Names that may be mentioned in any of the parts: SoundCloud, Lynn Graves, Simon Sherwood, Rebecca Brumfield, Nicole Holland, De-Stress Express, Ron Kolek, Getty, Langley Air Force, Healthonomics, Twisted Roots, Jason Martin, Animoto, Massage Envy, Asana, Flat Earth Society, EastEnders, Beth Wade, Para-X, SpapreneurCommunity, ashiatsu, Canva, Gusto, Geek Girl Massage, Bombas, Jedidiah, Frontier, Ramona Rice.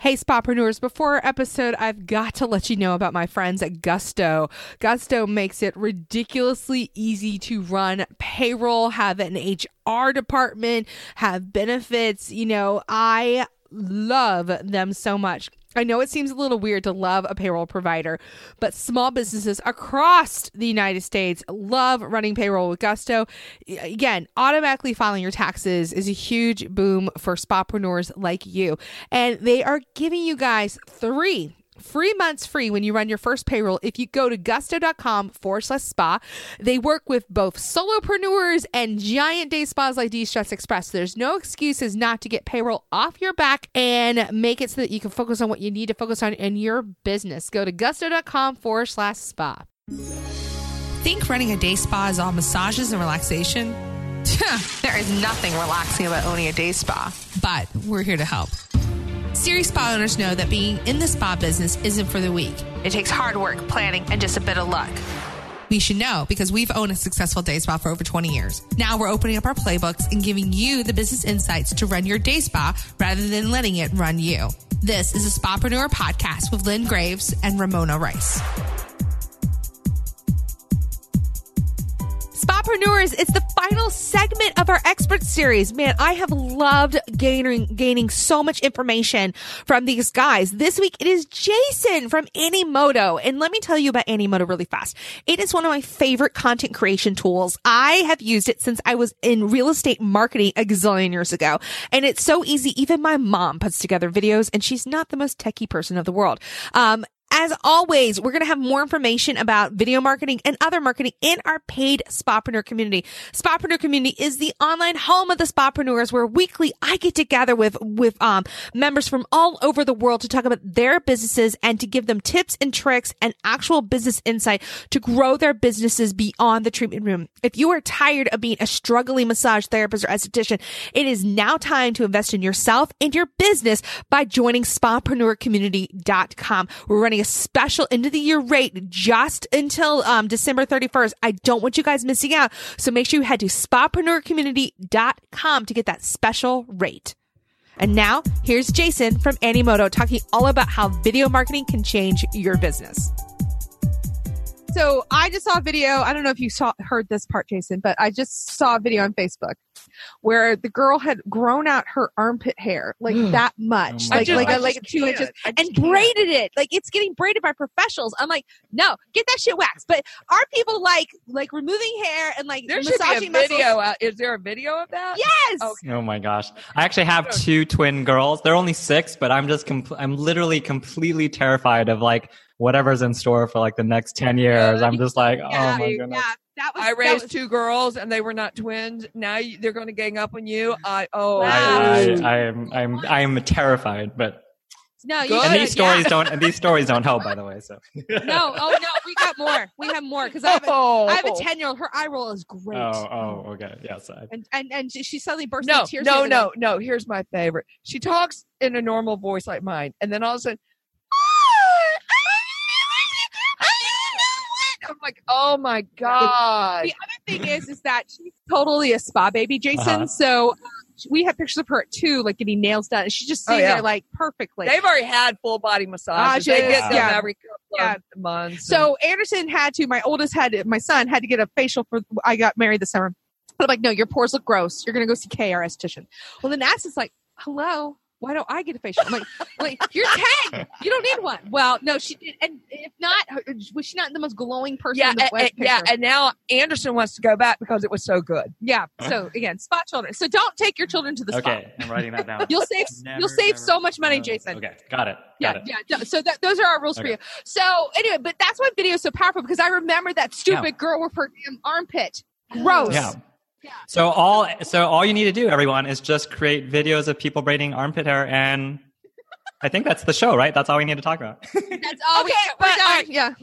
Hey, Spapreneurs, before our episode, I've got to let you know about my friends at Gusto. Gusto makes it ridiculously easy to run payroll, have an HR department, have benefits. You know, I love them so much. I know it seems a little weird to love a payroll provider, but small businesses across the United States love running payroll with Gusto. Again, automatically filing your taxes is a huge boom for Spapreneurs like you. And they are giving you guys 3 free months free when you run your first payroll if you go to gusto.com/spa. They work with both solopreneurs and giant day spas like De-Stress Express. There's no excuses not to get payroll off your back and make it so that you can focus on what you need to focus on in your business. Go to gusto.com/spa. Think running a day spa is all massages and relaxation? There is nothing relaxing about owning a day spa, but we're here to help. Serious spa owners know that being in the spa business isn't for the weak. It takes hard work, planning, and just a bit of luck. We should know because we've owned a successful day spa for over 20 years. Now we're opening up our playbooks and giving you the business insights to run your day spa rather than letting it run you. This is a Spapreneur podcast with Lynn Graves and Ramona Rice. Spapreneurs, it's the final segment of our expert series. Man, I have loved gaining so much information from these guys. This week, it is Jason from Animoto. And let me tell you about Animoto really fast. It is one of my favorite content creation tools. I have used it since I was in real estate marketing a gazillion years ago. And it's so easy. Even my mom puts together videos, and she's not the most techie person of the world. As always, we're going to have more information about video marketing and other marketing in our paid Spapreneur community. Spapreneur community is the online home of the Spapreneurs, where weekly I get together with members from all over the world to talk about their businesses and to give them tips and tricks and actual business insight to grow their businesses beyond the treatment room. If you are tired of being a struggling massage therapist or esthetician, it is now time to invest in yourself and your business by joining SpapreneurCommunity.com. We're running a special end of the year rate just until December 31st. I don't want you guys missing out. So make sure you head to SpapreneurCommunity.com to get that special rate. And now here's Jason from Animoto talking all about how video marketing can change your business. So I just saw a video. I don't know if you heard this part, Jason, but I just saw a video on Facebook where the girl had grown out her armpit hair like that much, like 2 inches, and braided it. Like, it's getting braided by professionals. I'm like, no, get that shit waxed. But are people like removing hair and like there massaging muscles? Is there a video of that? Yes. Okay. Oh my gosh, I actually have 2 twin girls. They're only 6, but I'm just I'm literally completely terrified of like whatever's in store for like the next 10 years. I'm just like, oh my goodness. Yeah. I raised 2 girls and they were not twins. Now they're going to gang up on you. I am terrified, but no, these stories don't help, by the way. So we got more. We have more because I have a 10-year-old. Her eye roll is great. Oh, okay, yes. And she suddenly bursts into tears. No. Here's my favorite. She talks in a normal voice like mine, and then all of a sudden. I'm like, oh my God. The other thing is that she's totally a spa baby, Jason. Uh-huh. So we have pictures of her at 2, like getting nails done. And she's just sitting there like perfectly. They've already had full body massages. They get them every couple of months. So Anderson my son had to get a facial I got married this summer. But I'm like, no, your pores look gross. You're going to go see Kay, our esthetician. Well, then Ass is like, hello. Why don't I get a facial? I'm like, you're 10. You don't need one. Well, no, she did. And if not, was she not the most glowing person in the West picture? Yeah, and now Anderson wants to go back because it was so good. Yeah. So again, spot children. So don't take your children to the spa. Okay, I'm writing that down. You'll save so much money, Jason. Okay, got it. So those are our rules for you. So anyway, but that's why video is so powerful, because I remember that stupid girl with her damn armpit. Gross. Yeah. Yeah. So all you need to do, everyone, is just create videos of people braiding armpit hair, and I think that's the show, right? That's all we need to talk about. That's all. Okay,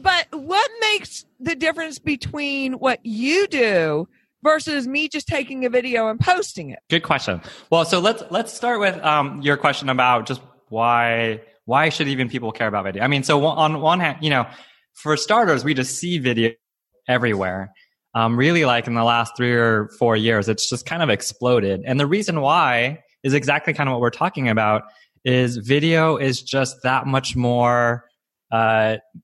but what makes the difference between what you do versus me just taking a video and posting it? Good question. Well, so let's start with your question about just why should even people care about video? I mean, so on one hand, you know, for starters, we just see video everywhere. Really, like in the last 3 or 4 years, it's just kind of exploded. And the reason why is exactly kind of what we're talking about. is video is just that much more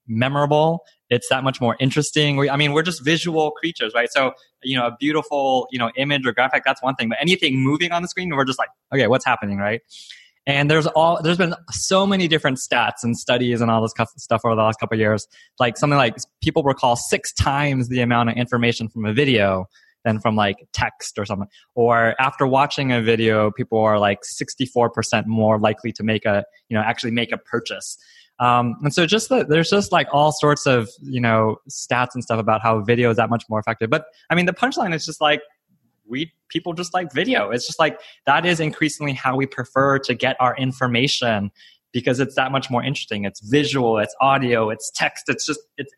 memorable. It's that much more interesting. We're just visual creatures, right? So, a beautiful, image or graphic, that's one thing. But anything moving on the screen, we're just like, okay, what's happening, right? And there's been so many different stats and studies and all this stuff over the last couple of years. Like something like people recall 6 times the amount of information from a video than from like text or something. Or after watching a video, people are like 64% more likely to make a purchase. And so there's just like all sorts of, stats and stuff about how video is that much more effective. But I mean, the punchline is just like, people just like video. It's just like, that is increasingly how we prefer to get our information because it's that much more interesting. It's visual, it's audio, it's text, it's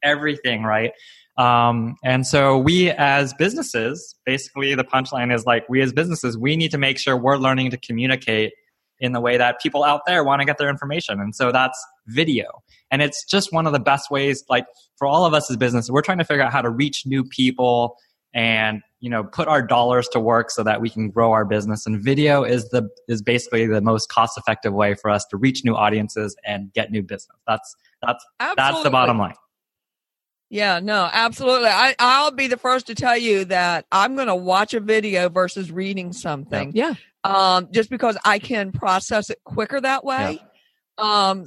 everything, right? And so we as businesses, basically the punchline is like, we as businesses, we need to make sure we're learning to communicate in the way that people out there want to get their information. And so that's video. And it's just one of the best ways, like for all of us as business, we're trying to figure out how to reach new people and, put our dollars to work so that we can grow our business. And video is basically the most cost-effective way for us to reach new audiences and get new business. That's the bottom line. Yeah, no, absolutely. I'll be the first to tell you that I'm going to watch a video versus reading something. Yeah. Just because I can process it quicker that way. Yeah.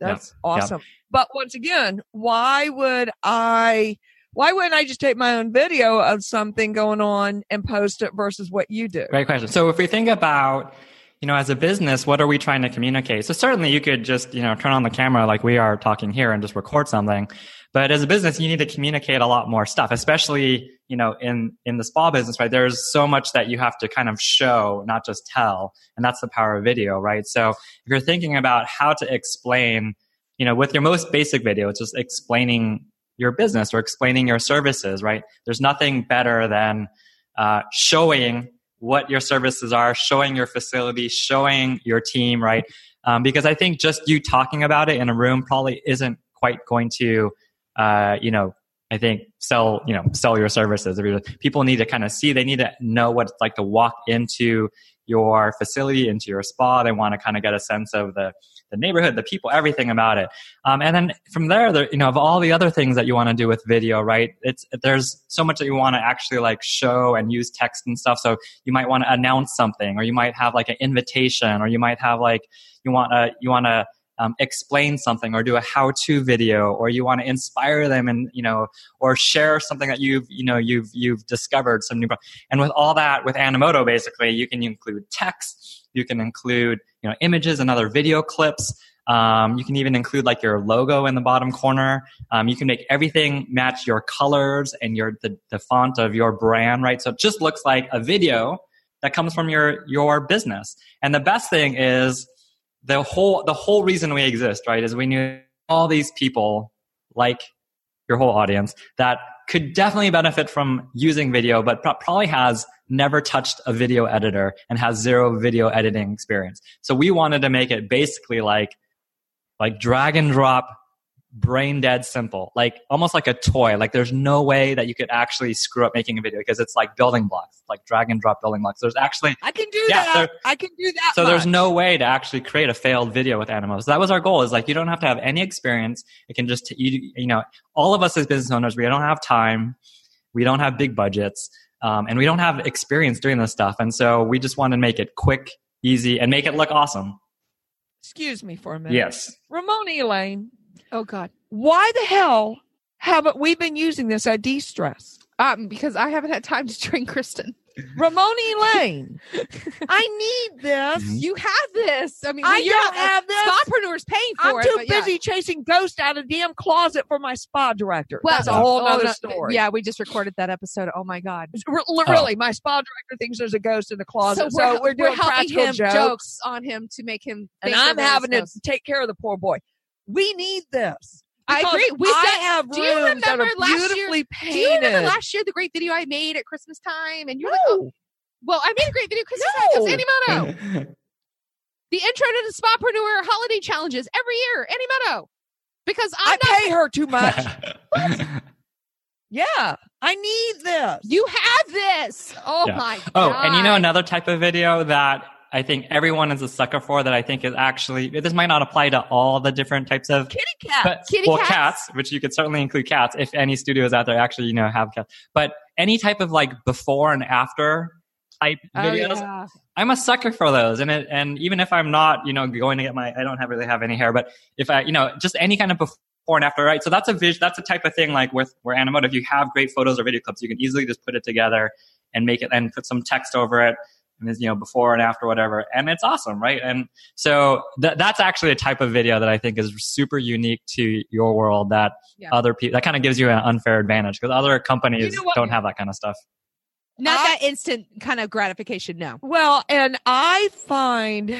That's awesome. Yeah. But once again, why wouldn't I just take my own video of something going on and post it versus what you do? Great question. So if we think about, as a business, what are we trying to communicate? So certainly you could just, turn on the camera like we are talking here and just record something. But as a business, you need to communicate a lot more stuff, especially, in the spa business, right? There's so much that you have to kind of show, not just tell. And that's the power of video, right? So if you're thinking about how to explain, with your most basic video, it's just explaining your business or explaining your services, right? There's nothing better than showing what your services are, showing your facility, showing your team, right? Because I think just you talking about it in a room probably isn't quite going to, I think sell your services. People need to kind of see, they need to know what it's like to walk into your facility, into your spa. They want to kind of get a sense of the neighborhood, the people, everything about it. And then from there, of all the other things that you want to do with video, right? There's so much that you want to actually like show and use text and stuff. So you might want to announce something, or you might have like an invitation, or you might have like, you want to explain something, or do a how-to video, or you want to inspire them and, or share something that you've discovered some new. And with all that, with Animoto, basically, you can include text, you can include, images and other video clips. You can even include like your logo in the bottom corner. You can make everything match your colors and the font of your brand, right? So it just looks like a video that comes from your business. And the best thing is, the whole reason we exist, right, is we knew all these people, like your whole audience, that could definitely benefit from using video, but probably has never touched a video editor and has zero video editing experience. So we wanted to make it basically like drag and drop, brain dead simple, like almost like a toy. Like there's no way that you could actually screw up making a video because it's like building blocks, like drag and drop building blocks. There's actually I can do that. So there's no way to actually create a failed video with Animoto. So that was our goal, is like you don't have to have any experience. It can just all of us as business owners, we don't have time, we don't have big budgets, and we don't have experience doing this stuff. And so we just want to make it quick, easy, and make it look awesome. Excuse me for a minute. Yes, Ramona Elaine. Oh, God. Why the hell haven't we been using this at De-Stress? Because I haven't had time to train Kristen. Ramona Elaine, I need this. You have this. I mean, I don't have this. Spapreneurs paying for it. I'm too busy chasing ghosts out of damn closet for my spa director. Well, that's a whole other story. Yeah, we just recorded that episode. Oh my God! Really, my spa director thinks there's a ghost in the closet, so we're doing practical jokes on him to make him. And I'm having to take care of the poor boy. We need this. I agree. I have rooms that are beautifully painted. Do you remember last year the great video I made at Christmas time? And you're like, oh, well, I made a great video because it's Animoto. The intro to the Spapreneur holiday challenges every year, Animoto. Because I pay her too much. Yeah, I need this. You have this. Oh my God. Oh, and another type of video that I think everyone is a sucker for that I think is actually, this might not apply to all the different types of kitty cats, but, cats, which you could certainly include cats if any studios out there actually, you know, have cats, but any type of like before and after type videos. Yeah. I'm a sucker for those. And even if I'm not, you know, going to get my, I don't have really have any hair, but if I, you know, just any kind of before and after, right? So that's a vision, that's a type of thing like with where Animoto, if you have great photos or video clips, you can easily just put it together and make it and put some text over it. And there's, you know, before and after, whatever. And it's awesome, right? And so that's actually a type of video that I think is super unique to your world that other people, that kind of gives you an unfair advantage because other companies don't have that kind of stuff. Not that instant kind of gratification, no. Well, and I find,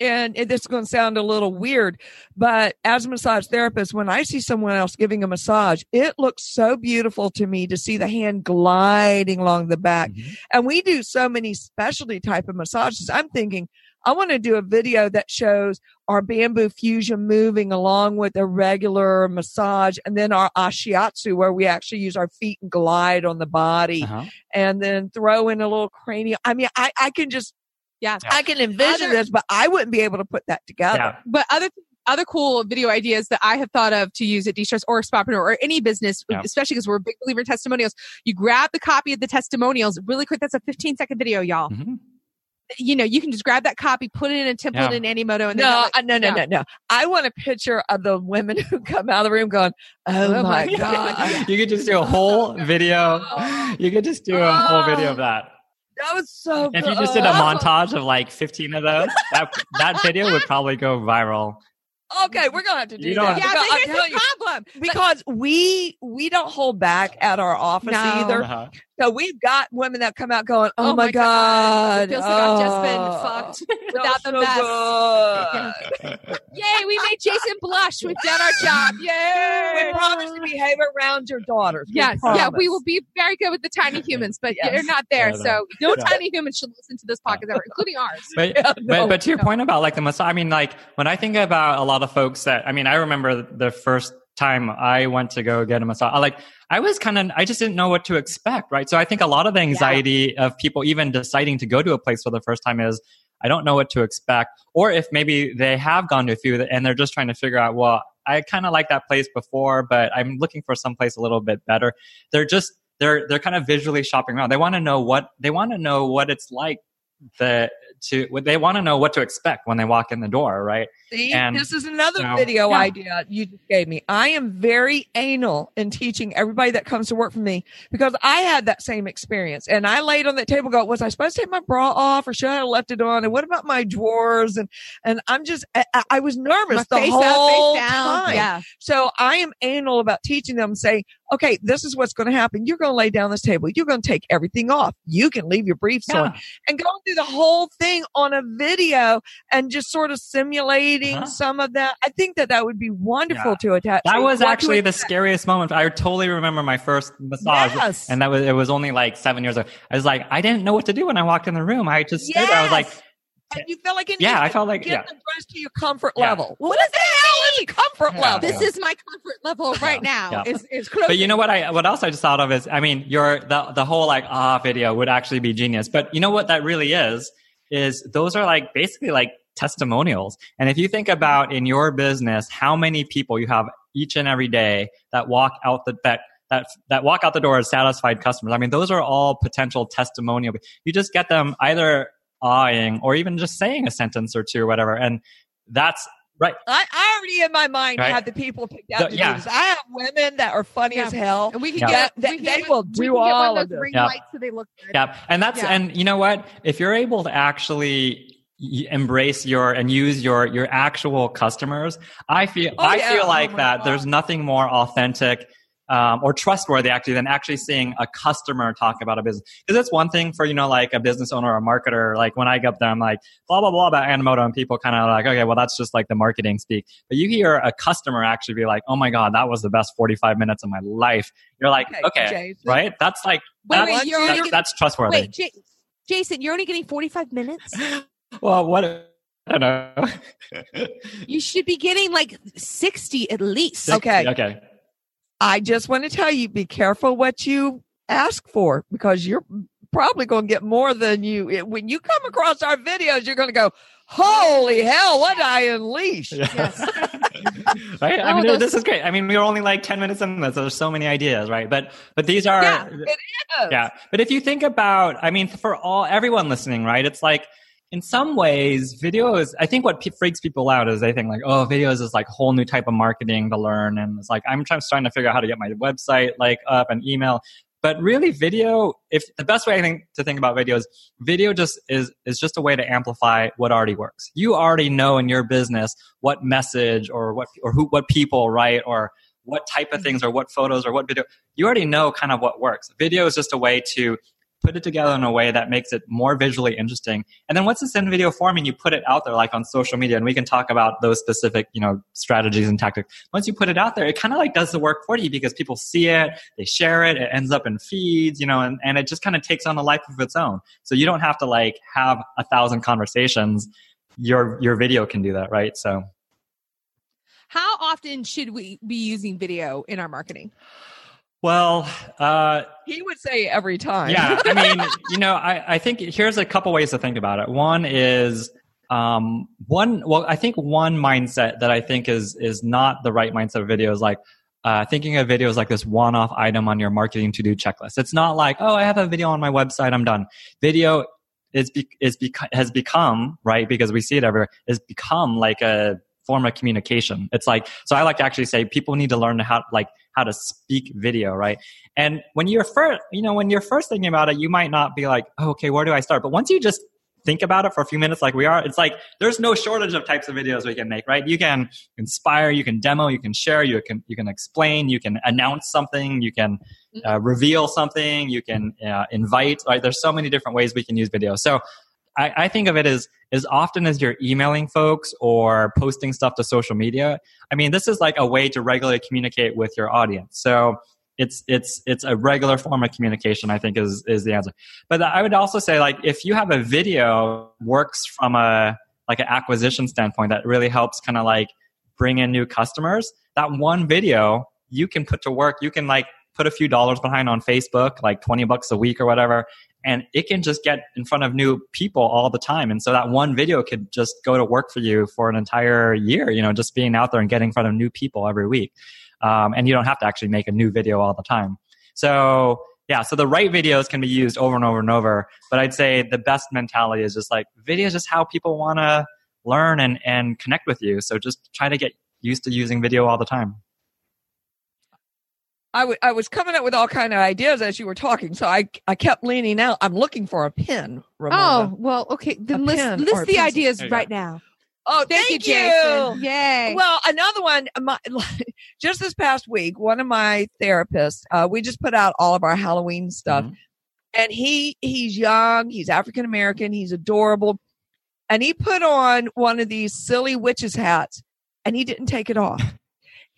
and this is going to sound a little weird, but as a massage therapist, when I see someone else giving a massage, it looks so beautiful to me to see the hand gliding along the back. Mm-hmm. And we do so many specialty type of massages. I'm thinking, I want to do a video that shows our bamboo fusion moving along with a regular massage and then our ashiatsu where we actually use our feet and glide on the body and then throw in a little cranial. I mean, I can just, I can envision this, but I wouldn't be able to put that together. Yeah. But other cool video ideas that I have thought of to use at De-Stress or Spotpreneur or any business, especially because we're a big believer in testimonials, you grab the copy of the testimonials really quick. That's a 15-second video, y'all. Mm-hmm. You know, you can just grab that copy, put it in a template in Animoto. And No. I want a picture of the women who come out of the room going, oh my God. You could just do a whole video. You could just do a whole video of that. That was so good. If you just did a montage of like 15 of those, that video would probably go viral. Okay, we're going to have to do that. Yeah, but here's the problem. Because we don't hold back at our office either. Uh-huh. So we've got women that come out going, oh my God. It feels like I've just been fucked without the best. Yay, we made Jason blush. We've done our job. Yay. We promise to behave around your daughters. Yes. Yeah, we will be very good with the tiny humans, but they're not there. So no tiny humans should listen to this podcast ever, including ours. But to your point about like the massage, I mean, like when I think about a lot of folks that, I mean, I remember the first time I went to go get a massage, I just didn't know what to expect, right? So I think a lot of the anxiety of people even deciding to go to a place for the first time is, I don't know what to expect. Or if maybe they have gone to a few and they're just trying to figure out, well, I kind of like that place before, but I'm looking for someplace a little bit better. They're kind of visually shopping around. They want to know what it's like. They want to know what to expect when they walk in the door, right? See, this is another video idea you just gave me. I am very anal in teaching everybody that comes to work for me because I had that same experience. And I laid on that table, go, was I supposed to take my bra off or should I have left it on? And what about my drawers? And I'm just, I was nervous the whole time. Yeah. So I am anal about teaching them, saying, okay, this is what's going to happen. You're going to lay down this table. You're going to take everything off. You can leave your briefs on and go through the whole thing on a video and just sort of simulating some of that. I think that would be wonderful to attach. That was actually the scariest moment. I totally remember my first massage. Yes. And it was only like 7 years ago. I was like, I didn't know what to do when I walked in the room. I just stood there. I was like, and you felt like get dressed to your comfort level. What is that? Comfort level. This is my comfort level right now. Yeah. It's close. But you know what? What else I just thought of is, I mean, the whole like video would actually be genius. But you know what that really is those are like basically like testimonials. And if you think about in your business how many people you have each and every day that walk out that walk out the door as satisfied customers, I mean, those are all potential testimonial. You just get them either awing or even just saying a sentence or two or whatever, and that's. Right. I already in my mind have the people picked out. I have women that are funny as hell. And we can get they will do all of those ring lights so they look good. Yeah. And that's and you know what? If you're able to actually embrace and use your actual customers, I feel like that there's nothing more authentic or trustworthy actually than actually seeing a customer talk about a business. Because it's one thing for, you know, like a business owner or a marketer, like when I get there, I'm like, blah, blah, blah about Animoto, and people kind of like, okay, well, that's just like the marketing speak. But you hear a customer actually be like, oh my God, that was the best 45 minutes of my life. You're like, okay right? That's like, that's trustworthy. Wait, Jason, you're only getting 45 minutes? Well, I don't know. You should be getting like 60 at least. 60, okay. I just want to tell you, be careful what you ask for because your probably going to get more than you. When you come across our videos, you're going to go, holy hell, what did I unleash? Yeah. Yes. Right? I mean, this is great. I mean, we're only like 10 minutes in this. There's so many ideas, right? But these are, yeah, it is. Yeah. But if you think about, I mean, for everyone listening, right? It's like, in some ways, videos, I think what freaks people out is they think like, oh, videos is like a whole new type of marketing to learn. And it's like, I'm trying to figure out how to get my website like up and email. But really video, if the best way I think to think about video is video just is just a way to amplify what already works. You already know in your business what message or what people, right? Or what type of things or what photos or what video, you already know kind of what works. Video is just a way to put it together in a way that makes it more visually interesting. And then once it's in video form and you put it out there, like on social media, and we can talk about those specific, you know, strategies and tactics. Once you put it out there, it kind of like does the work for you because people see it, they share it, it ends up in feeds, you know, and it just kind of takes on a life of its own. So you don't have to like have 1,000 conversations. Your video can do that, right? So how often should we be using video in our marketing? Well, he would say every time. Yeah. I mean, you know, I think here's a couple ways to think about it. One is, I think one mindset that I think is not the right mindset of video is like, thinking of video as like this one-off item on your marketing to-do checklist. It's not like, oh, I have a video on my website, I'm done. Video has become, right? Because we see it everywhere, has become like a form of communication. It's like, so I like to actually say people need to learn how to speak video, right? And when you're first thinking about it, you might not be like, oh, okay, where do I start? But once you just think about it for a few minutes, like we are, it's like there's no shortage of types of videos we can make, right? You can inspire, you can demo, you can share, you can explain, you can announce something, you can reveal something, you can invite, right? There's so many different ways we can use video. So I think of it as often as you're emailing folks or posting stuff to social media. I mean, this is like a way to regularly communicate with your audience. So it's a regular form of communication, I think is the answer. But I would also say, like, if you have a video works from an acquisition standpoint that really helps kind of like bring in new customers, that one video you can put to work, you can like put a few dollars behind on Facebook, like $20 a week or whatever. And it can just get in front of new people all the time. And so that one video could just go to work for you for an entire year, you know, just being out there and getting in front of new people every week. And you don't have to actually make a new video all the time. So yeah, so the right videos can be used over and over and over. But I'd say the best mentality is just like video is just how people want to learn and connect with you. So just try to get used to using video all the time. I was coming up with all kinds of ideas as you were talking, so I kept leaning out. I'm looking for a pen, Ramona. Oh, well, okay. Then list the ideas right now. Oh, thank you, Jason. Yay. Well, another one, just this past week, one of my therapists, we just put out all of our Halloween stuff, mm-hmm. and he's young, he's African-American, he's adorable, and he put on one of these silly witches hats, and he didn't take it off.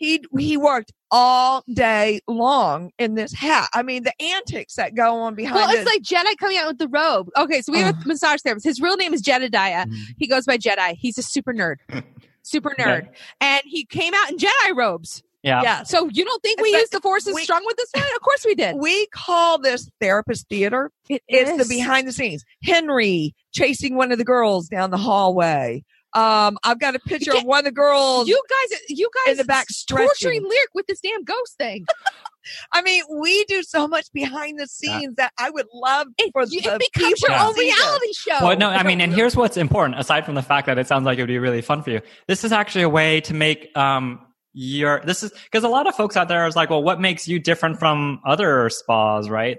He worked all day long in this hat. I mean, the antics that go on behind it. Well, it's like Jedi coming out with the robe. Okay, so we have a massage therapist. His real name is Jedidiah. Mm-hmm. He goes by Jedi. He's a super nerd. And he came out in Jedi robes. Yeah. So you don't think we used the forces strong with this one? Of course we did. We call this therapist theater. It's the behind the scenes. Henry chasing one of the girls down the hallway. I've got a picture of one of the girls. You guys in the back torturing Lyric with this damn ghost thing. I mean, we do so much behind the scenes that I would love for the people. It becomes your own reality show. Well, no, I mean, and here's what's important. Aside from the fact that it sounds like it would be really fun for you, this is actually a way to make because a lot of folks out there is like, well, what makes you different from other spas, right?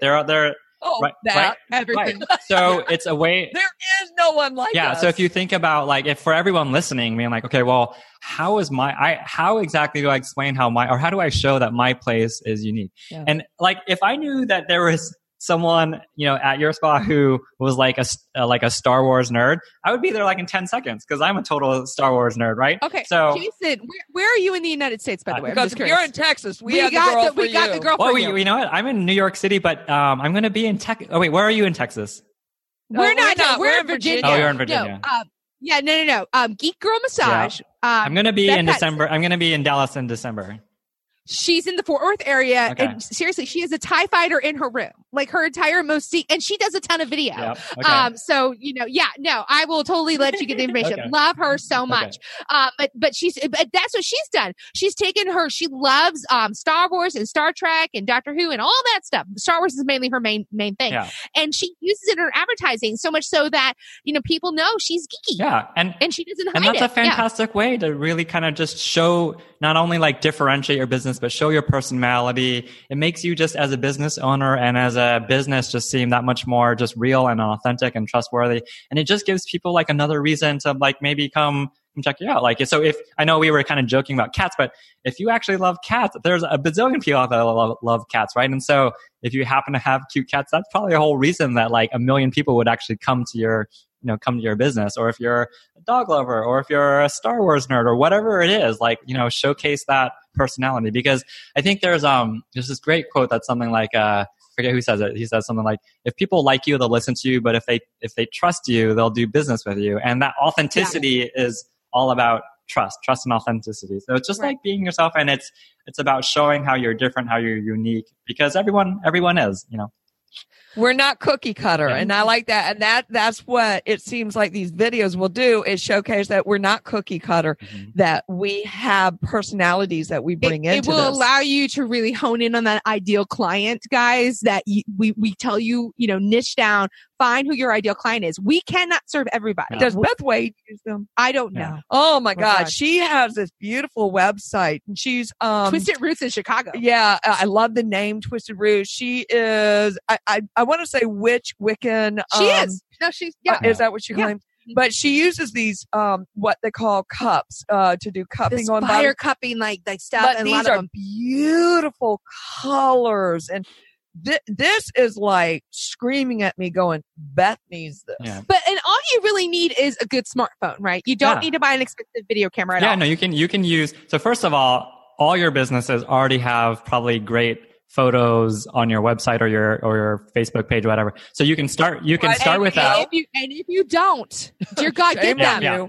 Everything. Right. So it's a way. There is no one like us. So if you think about like, if for everyone listening, being like, okay, well, how exactly do I explain how do I show that my place is unique? Yeah. And like, if I knew that there was someone, you know, at your spa who was like a Star Wars nerd, I would be there like in 10 seconds because I'm a total Star Wars nerd, right? Okay. So Jason, where are you in the United States, by the way? Because if you're in Texas, we got the girl for you. You know what? I'm in New York City, but I'm going to be in Texas. Oh wait, where are you in Texas? No, we're not. We're in Virginia. Oh, you're in Virginia. Geek Girl Massage. I'm going to be in December. I'm going to be in Dallas in December. She's in the Fort Worth area. Okay. And seriously, she is a TIE fighter in her room, like her entire and she does a ton of video. Yep. Okay. So, you know, yeah, no, I will totally let you get the information. Okay. Love her so much. Okay. But that's what she's done. She's taken her, she loves, Star Wars and Star Trek and Doctor Who and all that stuff. Star Wars is mainly her main thing. Yeah. And she uses it in her advertising so much so that, you know, people know she's geeky. Yeah. And she doesn't hide it. And that's a fantastic way to really kind of just show, not only like differentiate your business, but show your personality. It makes you just as a business owner and as a business just seem that much more just real and authentic and trustworthy. And it just gives people like another reason to like maybe come check you out. Like, so if I know we were kind of joking about cats, but if you actually love cats, there's a bazillion people out there that love cats, right? And so if you happen to have cute cats, that's probably a whole reason that like a million people would actually come to your business. Or if you're a dog lover, or if you're a Star Wars nerd, or whatever it is, like, you know, showcase that personality. Because I think there's this great quote that's something like, I forget who says it. He says something like, if people like you, they'll listen to you, but if they trust you, they'll do business with you. And that authenticity is all about trust and authenticity. So it's just like being yourself, and it's about showing how you're different, how you're unique, because everyone is, you know. We're not cookie cutter. And I like that. And that's what it seems like these videos will do, is showcase that we're not cookie cutter, that we have personalities that we bring into this. It will allow you to really hone in on that ideal client, guys, that we tell you, you know, niche down, find who your ideal client is. We cannot serve everybody. No. Does Beth Wade use them? I don't know. Oh my God. She has this beautiful website, and she's Twisted Roots in Chicago. Yeah. I love the name Twisted Roots. She is, I want to say witch, Wiccan. She is. No, she's, is that what she claims? Yeah. But she uses these, what they call cups, to do cupping on fire cupping, like stuff. But and these are beautiful colors. And this is like screaming at me going, Beth needs this. Yeah. But, and all you really need is a good smartphone, right? You don't need to buy an expensive video camera at all. Yeah, no, you can use, so first of all your businesses already have probably great photos on your website or your Facebook page, or whatever. So you can start. You can start with that. If you don't, dear God, get them. Yeah.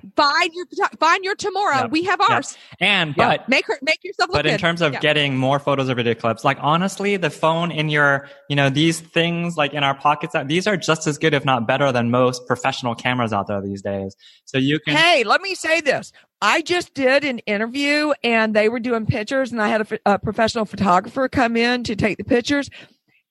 Find your tomorrow. Yep. We have ours. And but make yourself look good. But in terms of getting more photos or video clips, like honestly, the phone in your, you know, these things like in our pockets, these are just as good, if not better, than most professional cameras out there these days. So you can. Hey, let me say this. I just did an interview, and they were doing pictures, and I had a professional photographer come in to take the pictures.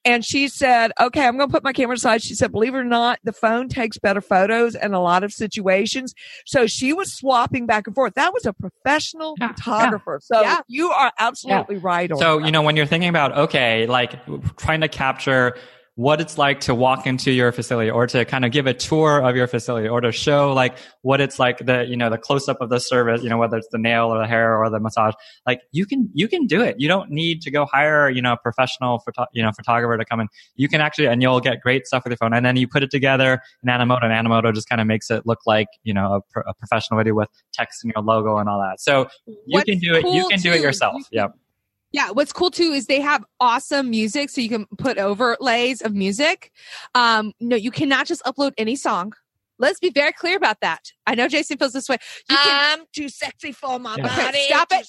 And she said, okay, I'm going to put my camera aside. She said, believe it or not, the phone takes better photos in a lot of situations. So she was swapping back and forth. That was a professional photographer. Yeah. So you are absolutely right on that. So, you know, when you're thinking about, okay, like trying to capture what it's like to walk into your facility, or to kind of give a tour of your facility, or to show like what it's like, the, you know, the close up of the service, you know, whether it's the nail or the hair or the massage, like you can do it. You don't need to go hire, you know, a professional photographer to come in. You can actually, and you'll get great stuff with your phone. And then you put it together in Animoto, and Animoto just kind of makes it look like, you know, a professional video with text and your logo and all that. So you can do it yourself. Yeah. Yeah. What's cool too is they have awesome music. So you can put overlays of music. No, you cannot just upload any song. Let's be very clear about that. I know Jason feels this way. I'm too sexy for my body. Okay, stop it.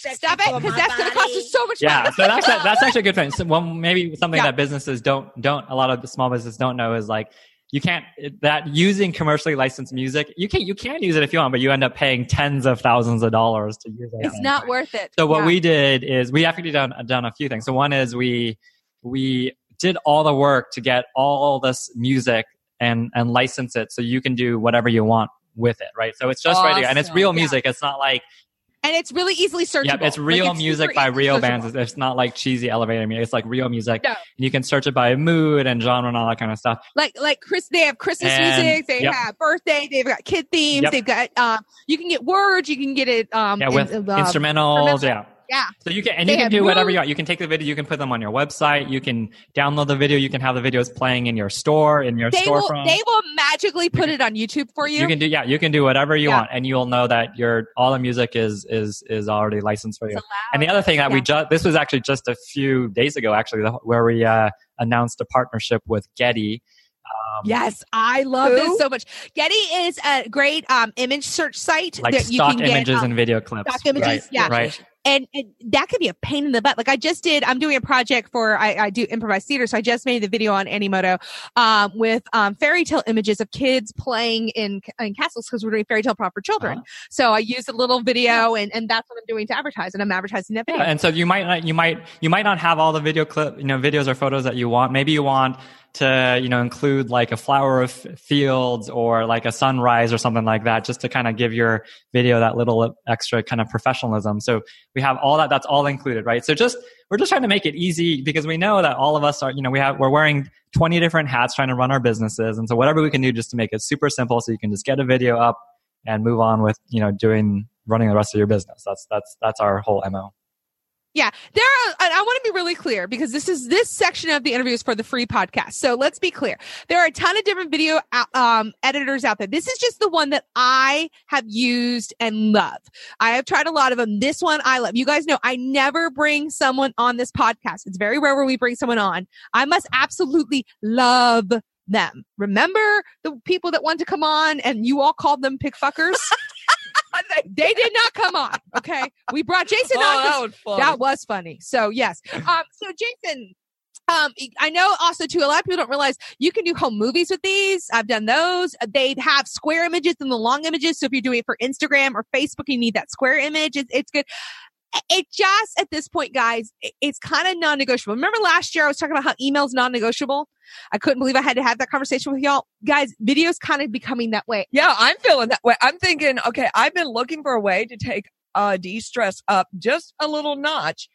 Because that's going to cost us so much money. Yeah. So that's actually a good thing. So, well, maybe something that businesses don't, a lot of the small businesses don't know is like, you can't, that using commercially licensed music, you can use it if you want, but you end up paying tens of thousands of dollars to use it. It's not worth it. So what we did is we actually done a few things. So one is we did all the work to get all this music and license it so you can do whatever you want with it, right? So it's just right here. And it's real music. It's not like, and it's really easily searchable. Yeah, it's real music by real bands. It's not like cheesy elevator music. It's like real music. No. And you can search it by mood and genre and all that kind of stuff. Like they have Christmas music. They have birthday. They've got kid themes. They've got you can get words. You can get it. With instrumentals. Yeah. Yeah. So you can, and they you can do whatever you want. You can take the video, you can put them on your website, you can download the video, you can have the videos playing in your store, storefront. They will magically put it on YouTube for you. You can do whatever you want, and you'll know that all the music is already licensed for you. And the other thing that we this was actually just a few days ago, actually, where we announced a partnership with Getty. Yes, I love this so much. Getty is a great image search site. Like that you can get, images and video clips. Stock images, right, yeah. Right. And that could be a pain in the butt. Like I'm doing a project I do improvised theater. So I just made the video on Animoto, with, fairy tale images of kids playing in castles, because we're doing fairy tale prop for children. Uh-huh. So I used a little video and that's what I'm doing to advertise, and I'm advertising that video. Yeah, and so you might not have all the video clip, videos or photos that you want. Maybe you want to, include like a flower of fields or like a sunrise or something like that, just to kind of give your video that little extra kind of professionalism. So we have all that, that's all included, right? So we're just trying to make it easy, because we know that all of us are, we're wearing 20 different hats trying to run our businesses. And so whatever we can do just to make it super simple, so you can just get a video up and move on with, running the rest of your business. That's our whole MO. Yeah, I want to be really clear, because this section of the interview is for the free podcast. So let's be clear. There are a ton of different video editors out there. This is just the one that I have used and love. I have tried a lot of them. This one I love. You guys know I never bring someone on this podcast. It's very rare where we bring someone on. I must absolutely love them. Remember the people that wanted to come on and you all called them pig fuckers? They did not come on. Okay. We brought Jason on. That was funny. So yes. So Jason, I know also too, a lot of people don't realize you can do home movies with these. I've done those. They have square images and the long images. So if you're doing it for Instagram or Facebook, you need that square image. It's good. It just, at this point, guys, it's kind of non-negotiable. Remember last year I was talking about how email's non-negotiable? I couldn't believe I had to have that conversation with y'all. Guys, video's kind of becoming that way. Yeah, I'm feeling that way. I'm thinking, okay, I've been looking for a way to take de-stress up just a little notch.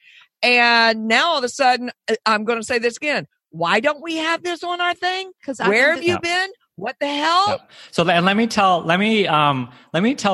And now all of a sudden, I'm going to say this again. Why don't we have this on our thing? Where have you been? What the hell? Yep. So let me tell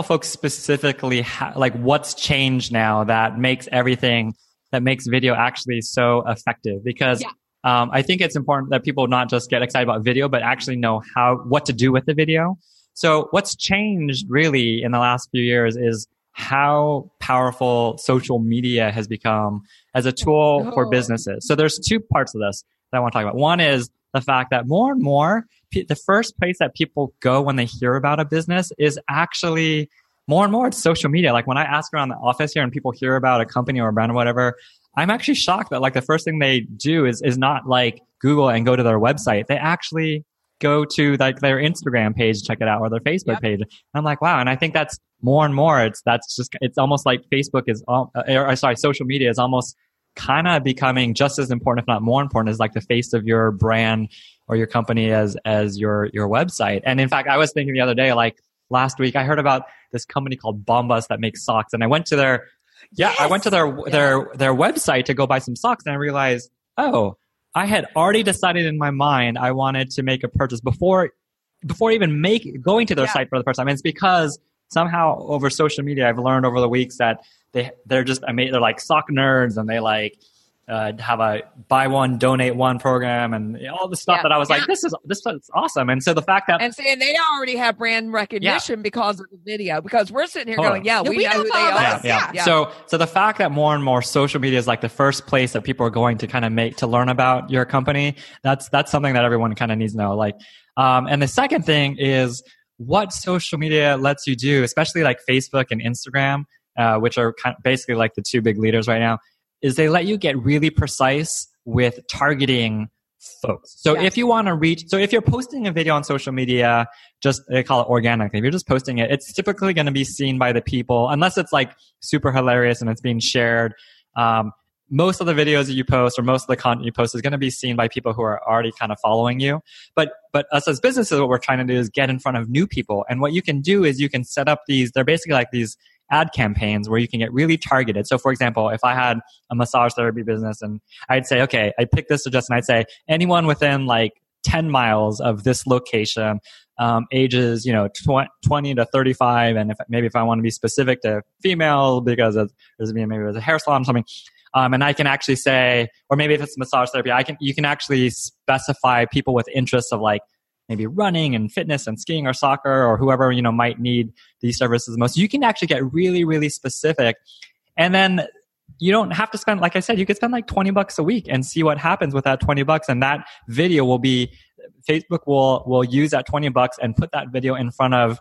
folks specifically how, like what's changed now that makes video actually so effective, because I think it's important that people not just get excited about video, but actually know what to do with the video. So what's changed really in the last few years is how powerful social media has become as a tool for businesses. So there's two parts of this that I want to talk about. One is the fact that more and more, the first place that people go when they hear about a business is actually more and more it's social media. Like when I ask around the office here and people hear about a company or a brand or whatever, I'm actually shocked that like the first thing they do is not like Google and go to their website. They actually go to like their Instagram page, check it out, or their Facebook page. And I'm like, wow. And I think that's more and more. It's almost like Facebook is, social media is almost kind of becoming just as important, if not more important, as like the face of your brand or your company as your website. And in fact, I was thinking the other day, like last week, I heard about this company called Bombas that makes socks, and I went to their website to go buy some socks, and I realized, oh, I had already decided in my mind I wanted to make a purchase before even going to their site for the first time. And it's because somehow over social media, I've learned over the weeks that they're just amazing. They're like sock nerds, and they like have a buy one, donate one program, and all the stuff that I was like, this is awesome. And so the fact that and they already have brand recognition because of the video, because we're sitting here going, we know who they are. So the fact that more and more social media is like the first place that people are going to kind of learn about your company, that's something that everyone kind of needs to know. Like, and the second thing is what social media lets you do, especially like Facebook and Instagram, which are kind of basically like the two big leaders right now, is they let you get really precise with targeting folks. So if you want to reach, so if you're posting a video on social media, just they call it organically. If you're just posting it, it's typically going to be seen by the people, unless it's like super hilarious and it's being shared. Most of the videos that you post or most of the content you post is going to be seen by people who are already kind of following you. But us as businesses, what we're trying to do is get in front of new people. And what you can do is you can set up these, they're basically like these ad campaigns where you can get really targeted. So for example, if I had a massage therapy business and I'd say, okay, I pick this suggestion, I'd say anyone within like 10 miles of this location, ages, 20 to 35. And if I want to be specific to female, because there's a hair salon or something. And I can actually say, or maybe if it's massage therapy, you can actually specify people with interests of like maybe running and fitness and skiing or soccer or whoever, might need these services the most. You can actually get really, really specific. And then you don't have to spend, like I said, you could spend like $20 a week and see what happens with that $20. And that video will be, Facebook will use that $20 and put that video in front of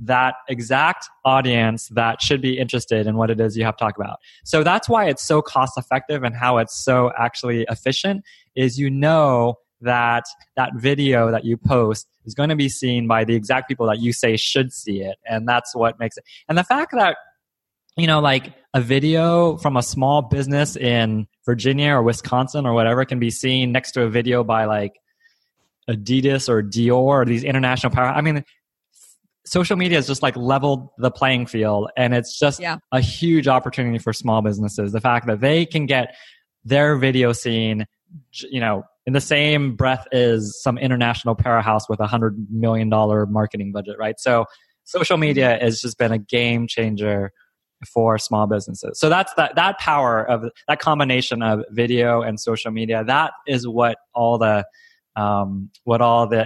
that exact audience that should be interested in what it is you have to talk about. So that's why it's so cost effective and how it's so actually efficient is you know that that video that you post is going to be seen by the exact people that you say should see it. And that's what makes it. And the fact that, you know, like a video from a small business in Virginia or Wisconsin or whatever can be seen next to a video by like Adidas or Dior or these international power. I mean, social media has just like leveled the playing field, and it's just a huge opportunity for small businesses. The fact that they can get their video seen, you know, in the same breath as some international powerhouse with $100 million marketing budget, right? So social media has just been a game changer for small businesses. So that's that power of that combination of video and social media. That is what all the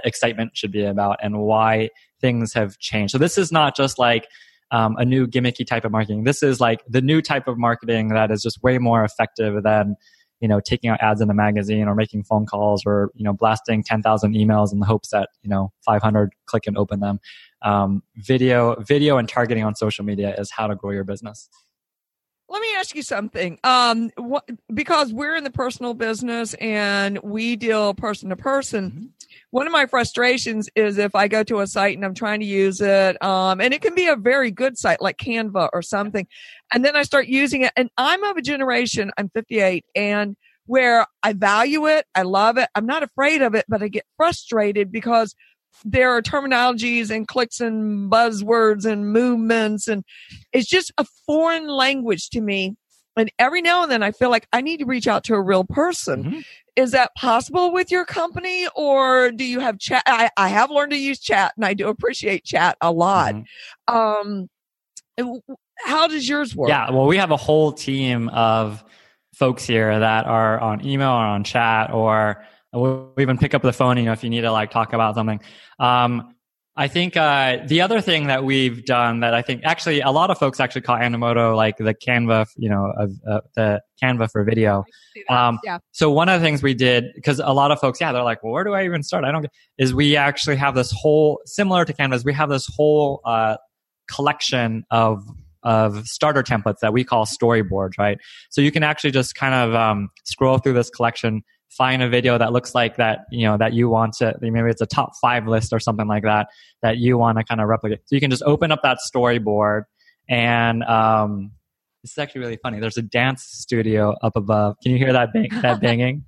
excitement should be about, and why things have changed. So this is not just like a new gimmicky type of marketing. This is like the new type of marketing that is just way more effective than, you know, taking out ads in a magazine or making phone calls or, you know, blasting 10,000 emails in the hopes that, you know, 500 click and open them. Video and targeting on social media is how to grow your business. Let me ask you something. Because we're in the personal business and we deal person to person. One of my frustrations is if I go to a site and I'm trying to use it, and it can be a very good site like Canva or something. And then I start using it, and I'm of a generation, I'm 58, and where I value it, I love it, I'm not afraid of it, but I get frustrated because there are terminologies and clicks and buzzwords and movements, and it's just a foreign language to me. And every now and then I feel like I need to reach out to a real person. Mm-hmm. Is that possible with your company, or do you have chat? I have learned to use chat, and I do appreciate chat a lot. Mm-hmm. How does yours work? Yeah, well, we have a whole team of folks here that are on email or on chat, or we'll even pick up the phone, you know, if you need to like talk about something. I think the other thing that we've done that I think actually a lot of folks actually call Animoto like the Canva, you know, the Canva for video. So one of the things we did, because a lot of folks, they're like, well, where do I even start? Is we actually have this whole, similar to Canva, we have this whole collection of starter templates that we call storyboards, right? So you can actually just kind of scroll through this collection, find a video that looks like that, you know, that you want to, maybe it's a top 5 list or something like that, that you want to kind of replicate. So you can just open up that storyboard, and this is actually really funny. There's a dance studio up above. Can you hear that banging?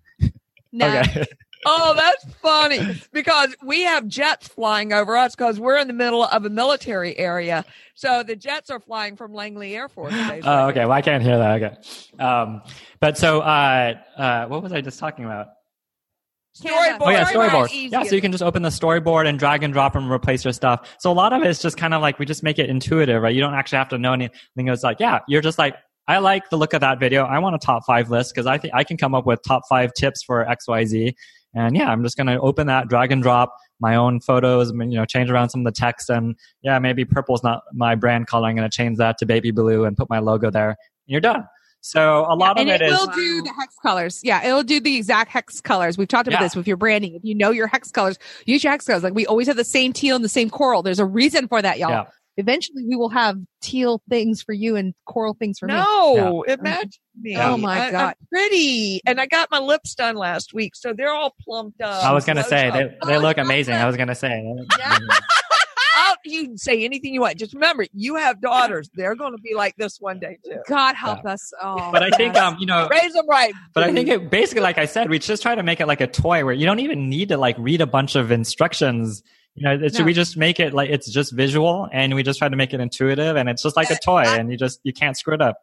No. Okay. Oh, that's funny, because we have jets flying over us because we're in the middle of a military area. So the jets are flying from Langley Air Force. Oh, okay. Well, I can't hear that. Okay. But so what was I just talking about? Storyboard. Oh, yeah, storyboard. Yeah, so you can just open the storyboard and drag and drop and replace your stuff. So a lot of it is just kind of like we just make it intuitive, right? You don't actually have to know anything. It's like, you're just like, I like the look of that video. I want a top 5 list because I think I can come up with top 5 tips for XYZ. And I'm just going to open that, drag and drop my own photos, change around some of the text. And maybe purple's not my brand color. I'm going to change that to baby blue and put my logo there. And you're done. So a lot of it is... And it will do the hex colors. Yeah, it'll do the exact hex colors. We've talked about this with your branding. If you know your hex colors, use your hex colors. Like we always have the same teal and the same coral. There's a reason for that, y'all. Yeah. Eventually, we will have teal things for you and coral things for me. No, imagine me. Oh, my God. I'm pretty. And I got my lips done last week, so they're all plumped up. I was going to say, they look amazing. I was going to say. Yeah. You can say anything you want. Just remember, you have daughters. They're going to be like this one day, too. God help us. Oh, but I think, raise them right. But I think it basically, like I said, we just try to make it like a toy where you don't even need to like read a bunch of instructions. Should we just make it like it's just visual, and we just try to make it intuitive, and it's just like a toy, and you can't screw it up.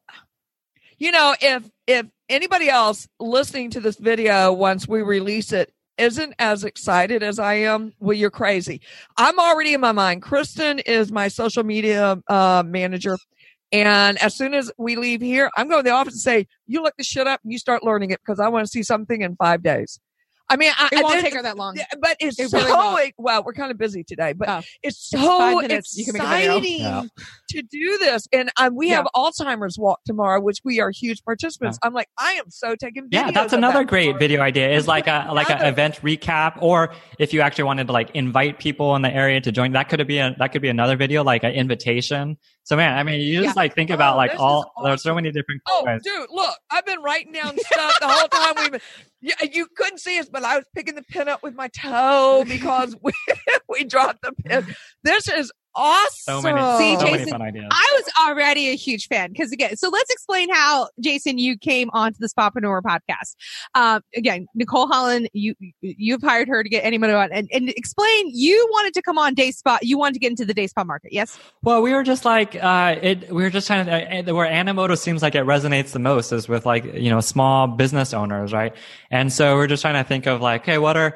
You know, if anybody else listening to this video once we release it isn't as excited as I am, well, you're crazy. I'm already in my mind. Kristen is my social media manager. And as soon as we leave here, I'm going to the office and say, you look this shit up and you start learning it because I want to see something in 5 days. I mean, it won't take her that long. But it's it so really well, we're kind of busy today, but it's so exciting to do this. And we have Alzheimer's Walk tomorrow, which we are huge participants. I'm like, I am so taking videos. Yeah, that's another great video idea. Is like an event recap, or if you actually wanted to like invite people in the area to join, that could be another video, like an invitation. So man, I mean, you just think about awesome. There's so many different. Oh, guys. Dude, look, I've been writing down stuff the whole time we've been. Yeah, you couldn't see us, but I was picking the pin up with my toe because we dropped the pin. This is awesome. So many fun ideas. I was already a huge fan because again, so let's explain how, Jason, you came onto the Spapreneur podcast. Again, Nicole Holland, you've hired her to get Animoto on and explain, you wanted to come on Day Spa. You wanted to get into the Day Spa market. Yes. Well, we were just like, we were just trying to, where Animoto seems like it resonates the most is with small business owners. Right. And so we're just trying to think of hey, what are,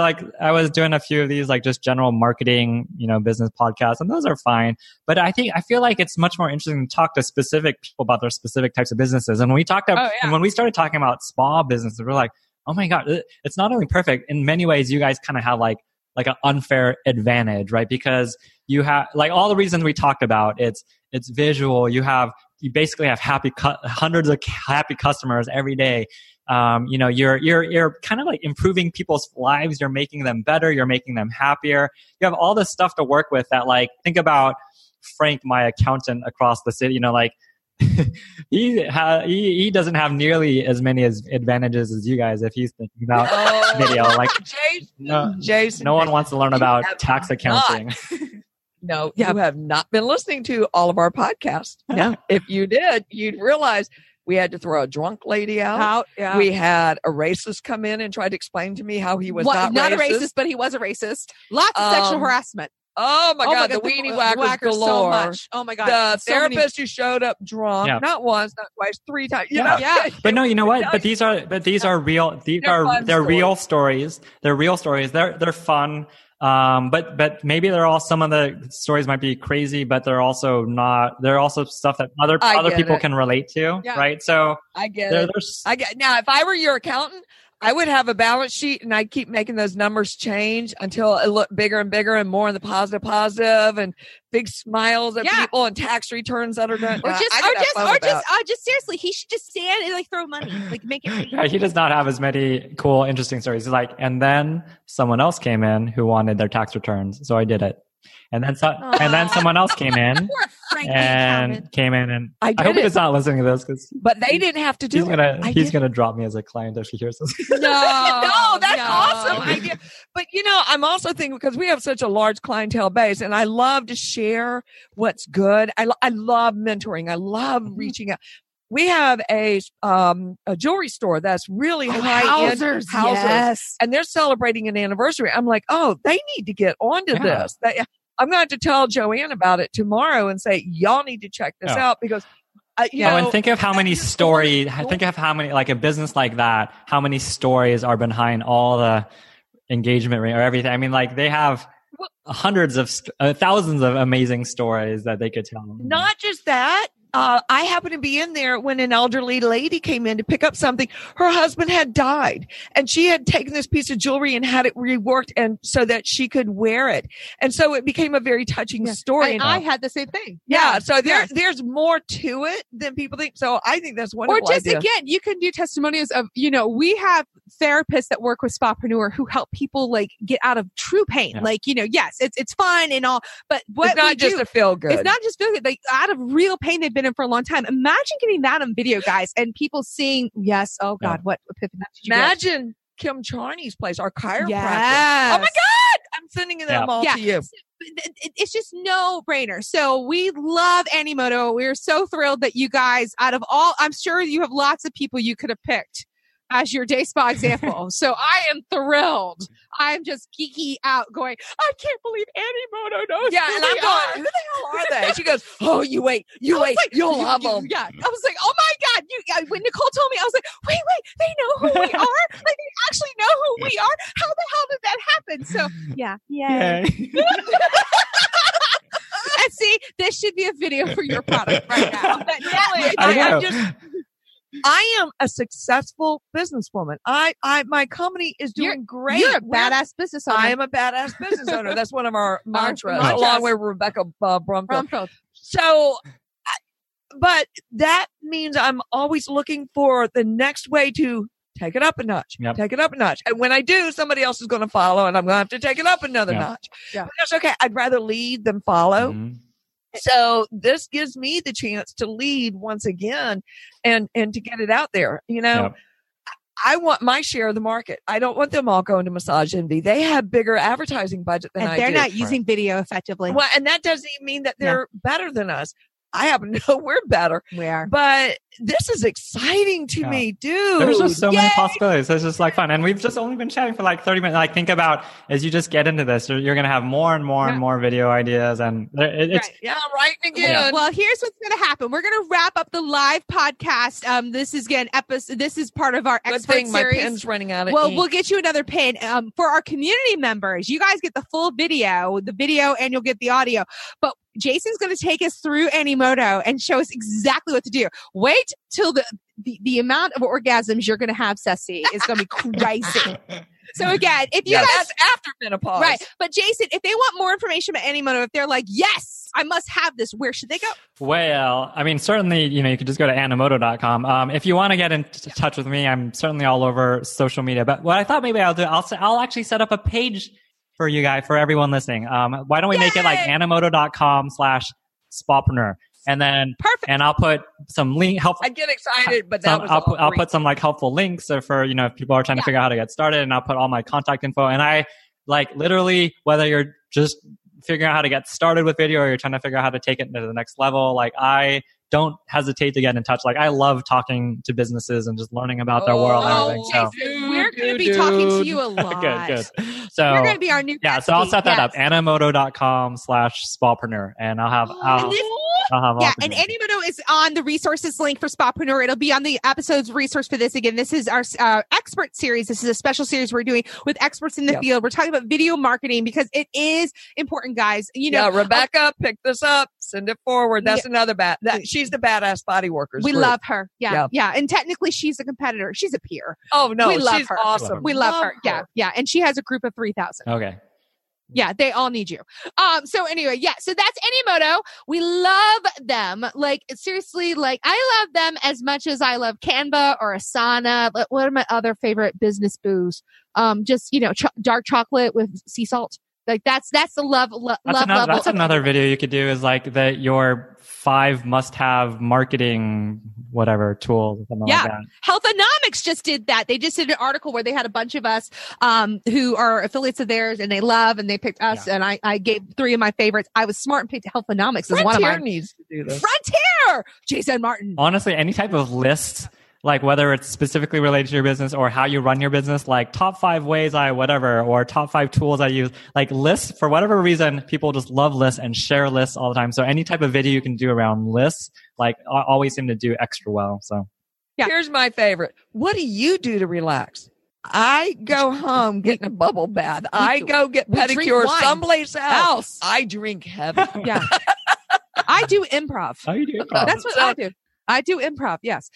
I was doing a few of these, just general marketing, business podcasts. And those are fine. But I feel like it's much more interesting to talk to specific people about their specific types of businesses. And when we started talking about spa businesses, we're like, oh my God, it's not only perfect. In many ways, you guys kind of have like an unfair advantage, right? Because you have all the reasons we talked about. It's visual. You basically have hundreds of happy customers every day. You're kind of improving people's lives. You're making them better. You're making them happier. You have all this stuff to work with that, think about Frank, my accountant across the city, he doesn't have nearly as many advantages as you guys if he's thinking about video. Jason, no one wants to learn about tax accounting. No, you have not been listening to all of our podcasts. No. If you did, you'd realize we had to throw a drunk lady out. Yeah. We had a racist come in and try to explain to me how he was not racist. Not a racist, but he was a racist. Lots of sexual harassment. Oh my God, the weenie whackers galore. So much. Oh my God. The therapist who showed up drunk, not once, not twice, three times. Yeah. But no, you know what? But these are real. They're real stories. They're real stories. They're fun. But maybe they're all, some of the stories might be crazy, but they're also not, they're also stuff that other people can relate to. Yeah. Right. So I get it. Now, if I were your accountant, I would have a balance sheet and I'd keep making those numbers change until it looked bigger and bigger and more in the positive and big smiles at people and tax returns that are done. Or just seriously, he should just stand and throw money, make it. Yeah, he does not have as many cool, interesting stories. He's and then someone else came in who wanted their tax returns. So I did it. And then someone else came in and I hope he's not listening to this but they didn't have to do it. He's going to drop me as a client if he hears this. No, that's awesome idea. But I'm also thinking because we have such a large clientele base and I love to share what's good. I love mentoring. I love reaching out. We have a jewelry store that's really high end. Yes. And they're celebrating an anniversary. I'm like, they need to get onto this. I'm going to have to tell Joanne about it tomorrow and say, y'all need to check this out because, and think of how many stories, think of how many, a business like that, how many stories are behind all the engagement or everything. I mean, they have hundreds of, thousands of amazing stories that they could tell. Not just that. I happened to be in there when an elderly lady came in to pick up something. Her husband had died and she had taken this piece of jewelry and had it reworked and so that she could wear it. And so it became a very touching story. And I had the same thing. Yeah. So there's more to it than people think. So I think that's wonderful. Or just idea. Again, you can do testimonials of, we have therapists that work with Spapreneur who help people get out of true pain. Yeah. Yes, it's fun and all, but it's not just a feel good. It's not just feel good. Out of real pain they've been for a long time. Imagine getting that on video, guys, and people seeing, yes, oh God, what epiphany. Imagine Kim Charney's place, our chiropractor. Yes. Oh my God! I'm sending them all to you. It's just no brainer. So we love Animoto. We're so thrilled that you guys, out of all, I'm sure you have lots of people you could have picked as your day spa example. So I am thrilled. I'm just geeky out going, I can't believe Animoto knows. Yeah, and I'm going, who the hell are they? She goes, oh, you wait, you'll love them. Yeah. I was like, oh my God. When Nicole told me, I was like, wait, they know who we are? They actually know who we are? How the hell did that happen? So Yay. And see, this should be a video for your product right now. But, yeah, I know. I am a successful businesswoman. I my company is doing great. You're a badass business owner. I am a badass business owner. That's one of our mantras, along with Rebecca Brumfield. So, but that means I'm always looking for the next way to take it up a notch, take it up a notch. And when I do, somebody else is going to follow and I'm going to have to take it up another notch. Yeah. But that's okay. I'd rather lead than follow. Mm-hmm. So this gives me the chance to lead once again and to get it out there. You know, I want my share of the market. I don't want them all going to Massage Envy. They have bigger advertising budget than I do. And they're not using video effectively. Well, and that doesn't even mean that they're better than us. I happen to know we're better. We are. But this is exciting to me, dude. There's just so many possibilities. It's just like fun. And we've just only been chatting for like 30 minutes. Like think about, as you just get into this, you're going to have more and more and more video ideas. And it's Well, here's what's going to happen. We're going to wrap up the live podcast. This is again, this is part of our expert series. My pin's running out of ink. We'll get you another pin. For our community members, you guys get the full video, and you'll get the audio. But Jason's going to take us through Animoto and show us exactly what to do. Wait till the amount of orgasms you're going to have, Ceci, is going to be crazy. So again, if you guys... That's after menopause. Right. But Jason, if they want more information about Animoto, if they're like, yes, I must have this, where should they go? Well, I mean, certainly, you know, you could just go to animoto.com. If you want to get in touch with me, I'm certainly all over social media. But what I thought maybe I'll do, I'll actually set up a page for you guys, for everyone listening. Why don't we make it like animoto.com/spapreneur? And then, and I'll put some link help. I get excited, but that was I'll put some like helpful links for, you know, if people are trying to figure out how to get started, and I'll put all my contact info. And I like literally, whether you're just figuring out how to get started with video or you're trying to figure out how to take it to the next level, like I don't hesitate to get in touch. Like I love talking to businesses and just learning about their world and everything. So we're going to be talking to you a lot. Good. So you're going to be our new so I'll set that up. Animoto.com/spapreneur, and I'll have and Animoto is on the resources link for Spapreneur. It'll be on the episode's resource for this. Again, this is our expert series. This is a special series we're doing with experts in the field. We're talking about video marketing because it is important, guys. You know, Rebecca picked this up, send it forward. That's another she's the badass body workers. We love her. Yeah. And technically she's a competitor. She's a peer. Oh no, she's awesome. We love her. Yeah. And she has a group of 3,000. Okay. Yeah, they all need you. So anyway, so that's Animoto. We love them. Like seriously, like I love them as much as I love Canva or Asana. Like, what are my other favorite business boos? Just, you know, dark chocolate with sea salt. Like that's the love level. That's another video you could do is like that your 5 must-have marketing whatever tools. Yeah, like Healthonomics just did that. They just did an article where they had a bunch of us who are affiliates of theirs, and they love, and they picked us. And I gave 3 of my favorites. I was smart and picked Healthonomics as one of mine. Needs to do this. Frontier, Jason Martin. Honestly, any type of list. Like whether it's specifically related to your business or how you run your business, like top 5 ways or top 5 tools I use, like lists. For whatever reason, people just love lists and share lists all the time. So any type of video you can do around lists, like always seem to do extra well. So here's my favorite. What do you do to relax? I go home getting a bubble bath. I go get pedicure someplace else. I drink heavy. I do improv. Oh, you do improv. That's what I do. I do improv. Yes.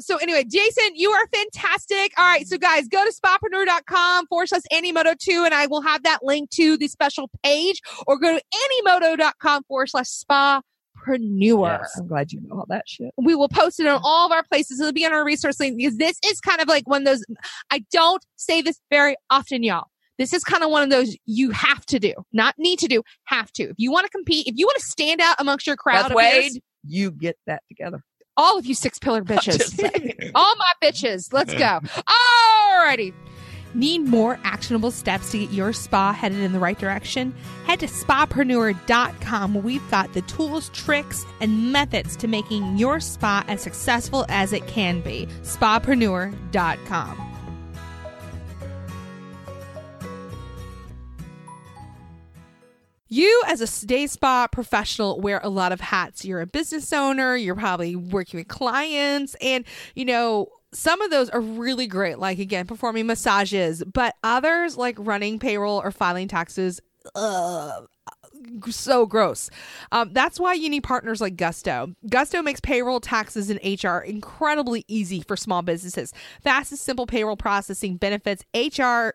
So anyway, Jason, you are fantastic. All right. So guys, go to spapreneur.com/Animoto2, and I will have that link to the special page, or go to Animoto.com/spa. Yes, I'm glad you know all that shit. We will post it on all of our places. It'll be on our resource link, because this is kind of like one of those, I don't say this very often, y'all. This is kind of one of those you have to do, not need to do, have to. If you want to compete, if you want to stand out amongst your crowd, Beth Wade, you get that together. All of you 6-pillar bitches. All my bitches. Let's go. Alrighty. Need more actionable steps to get your spa headed in the right direction? Head to spapreneur.com, where we've got the tools, tricks, and methods to making your spa as successful as it can be. Spapreneur.com. You, as a day spa professional, wear a lot of hats. You're a business owner. You're probably working with clients. And, you know, some of those are really great, like, again, performing massages. But others, like running payroll or filing taxes, so gross. That's why you need partners like Gusto. Gusto makes payroll, taxes, and HR incredibly easy for small businesses. Fast and simple payroll processing, benefits, HR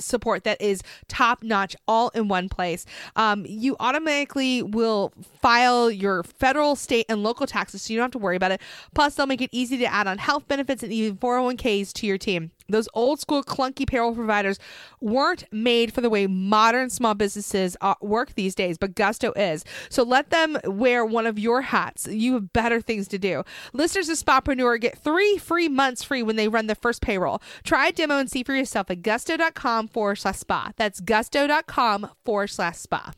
support that is top-notch, all in one place. You automatically will file your federal, state, and local taxes, so you don't have to worry about it. Plus, they'll make it easy to add on health benefits and even 401ks to your team. Those old school clunky payroll providers weren't made for the way modern small businesses work these days, but Gusto is. So let them wear one of your hats. You have better things to do. Listeners of Spotpreneur get 3 free months free when they run the first payroll. Try a demo and see for yourself at gusto.com/spa. That's gusto.com/spa.